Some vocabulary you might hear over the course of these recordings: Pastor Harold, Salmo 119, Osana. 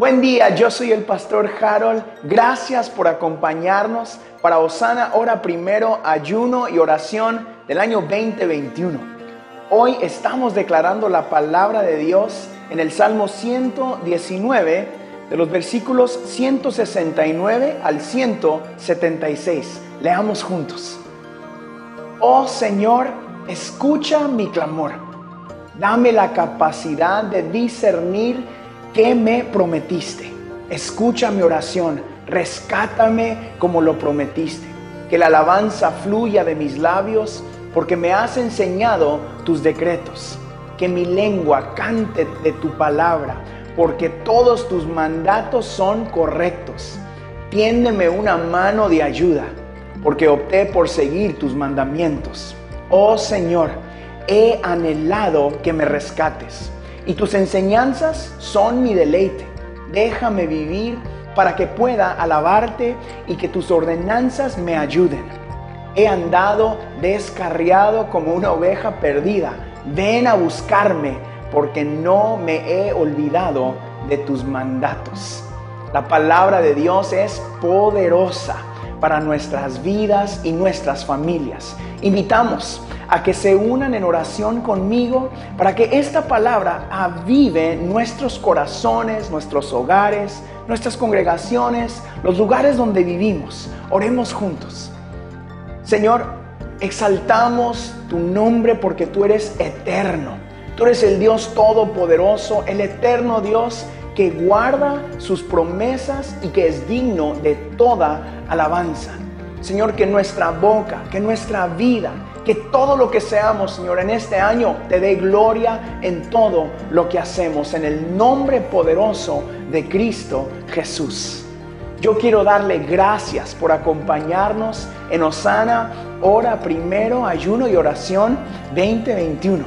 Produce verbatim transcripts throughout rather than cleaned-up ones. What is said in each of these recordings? Buen día, yo soy el Pastor Harold. Gracias por acompañarnos para Osana Hora Primero, Ayuno y Oración del año veinte veintiuno. Hoy estamos declarando la palabra de Dios en el Salmo ciento diecinueve, de los versículos ciento sesenta y nueve al ciento setenta y seis. Leamos juntos. Oh Señor, escucha mi clamor. Dame la capacidad de discernir ¿qué me prometiste? Escucha mi oración, rescátame como lo prometiste. Que la alabanza fluya de mis labios, porque me has enseñado tus decretos. Que mi lengua cante de tu palabra, porque todos tus mandatos son correctos. Tiéndeme una mano de ayuda, porque opté por seguir tus mandamientos. Oh Señor, he anhelado que me rescates. Y tus enseñanzas son mi deleite. Déjame vivir para que pueda alabarte y que tus ordenanzas me ayuden. He andado descarriado como una oveja perdida. Ven a buscarme porque no me he olvidado de tus mandatos. La palabra de Dios es poderosa para nuestras vidas y nuestras familias. Invitamos a que se unan en oración conmigo para que esta palabra avive nuestros corazones, nuestros hogares, nuestras congregaciones, los lugares donde vivimos. Oremos juntos. Señor, exaltamos tu nombre porque tú eres eterno. Tú eres el Dios todopoderoso, el eterno Dios que guarda sus promesas y que es digno de toda alabanza. Señor, que nuestra boca, que nuestra vida, que todo lo que seamos, Señor, en este año te dé gloria en todo lo que hacemos, en el nombre poderoso de Cristo Jesús. Yo quiero darle gracias por acompañarnos en Osana, Hora Primero, Ayuno y Oración veinte veintiuno.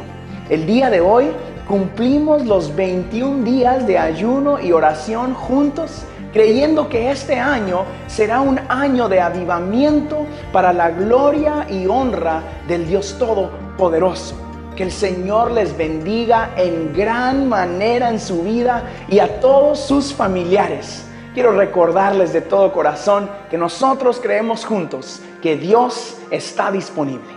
El día de hoy cumplimos los veintiún días de ayuno y oración juntos, creyendo que este año será un año de avivamiento para la gloria y honra del Dios Todopoderoso. Que el Señor les bendiga en gran manera en su vida y a todos sus familiares. Quiero recordarles de todo corazón que nosotros creemos juntos que Dios está disponible.